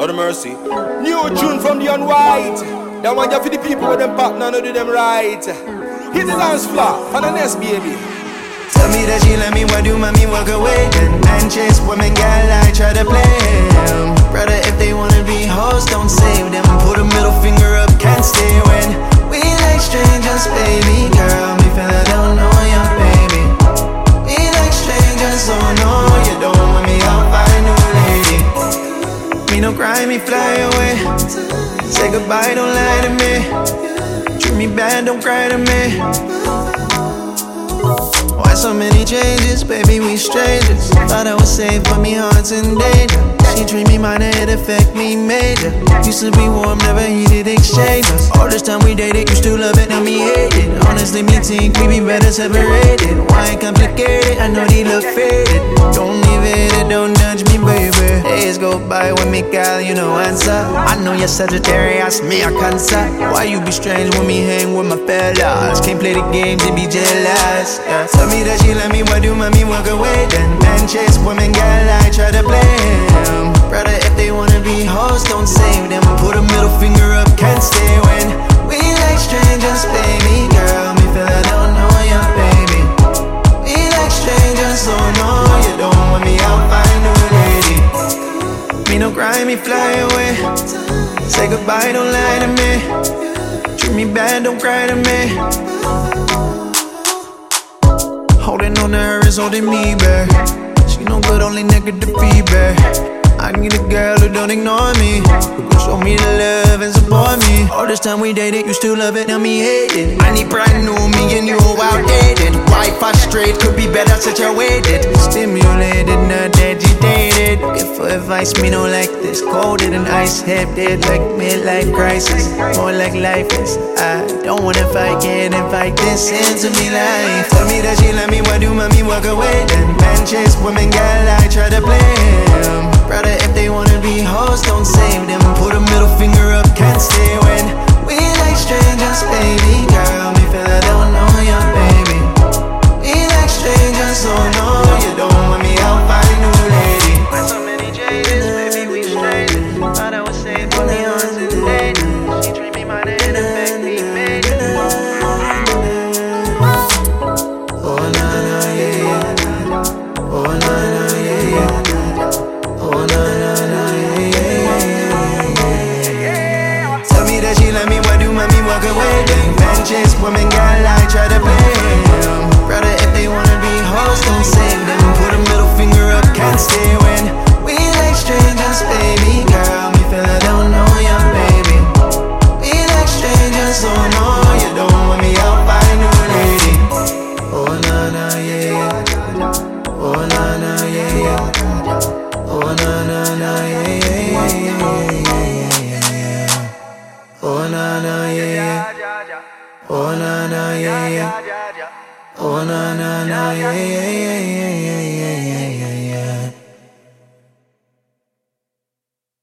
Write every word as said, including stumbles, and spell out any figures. Lord of mercy. New tune from the on white. That one just for the people with them partner and do them right. Hit the dance floor for the next baby. Tell me that she let me, why do mommy walk away? Then man chase women, girl, I try to play them. Brother, if they wanna be hoes, don't save them. Put a middle finger up, can't stay when we like strangers, baby girl. Me fella don't know you, baby. We like strangers, so no, you don't want me out, find new lady. Me no cry, me fly away. Say goodbye, don't lie to me. Treat me bad, don't cry to me. Why so many changes, baby, we strangers. Thought I was safe, but me heart's in danger. She treat me minor, it affect me major. Used to be warm, never heated exchanges. All this time we dated, used to love it, now me hate it. Honestly, me think we be better separated. Why complicate it? I know they look faded. Don't leave it, don't judge me, baby. Days go by with me, girl, you know answer. I know you're Sagittarius, me a Cancer. Why you be strange when me hang with my fellas? Can't play the game, they be jealous. Yeah. Tell me that she let me, why do mommy walk away? Then man chase women, girl, I try to blame them. Brother, if they wanna be hoes, don't save them. Put a middle finger up, can't stay when we like strangers, baby girl. Me feel I don't know you, baby. We like strangers, so no, you don't want me out, find new lady. Me no cry, me fly away. Say goodbye, don't lie to me. Treat me bad, don't cry to me. Holding on to her is holding me back. She no good, only negative feedback. I need a girl who don't ignore me, who can show me the love and support me. All this time we dated, you still love it, now me hate it. I need brand new, me and you outdated. Why frustrated, could be better situated. Stimulated, not agitated. Looking for advice, me no like this. Colder than ice, half dead like midlife crisis. More like life is, I don't wanna fight, can't invite this into me life. Tell me that she love me, why do mommy walk away? Then man chase women, girl, I try to blame. Brother, if they wanna be hoes, don't save them. Put a middle finger up, can't stay when we like strangers, baby girl. Me feel I don't know you, baby. We like strangers, so no, you don't want me out, find new lady. Why so many changes, baby, we strangers. Thought I was safe, but the odds is danger. She treat me mine and affect me, baby. Oh na na yeah yeah. Oh na na yeah yeah. Oh na na na yeah yeah yeah. Tell me that she love me, why do mommy walk away? Then man chase women, girl, I try to blame. Brother, if they wanna be hoes, don't save them. Put a middle finger up, can't stay when we like strangers, baby girl. Me feel I don't know you, baby. We like strangers, so no, you don't want me out, by new lady. Oh na na yeah yeah. Oh na na yeah yeah. Oh na na na yeah yeah yeah yeah yeah yeah. Oh na na yeah yeah. Oh na na yeah yeah. Oh na na na yeah yeah yeah yeah yeah.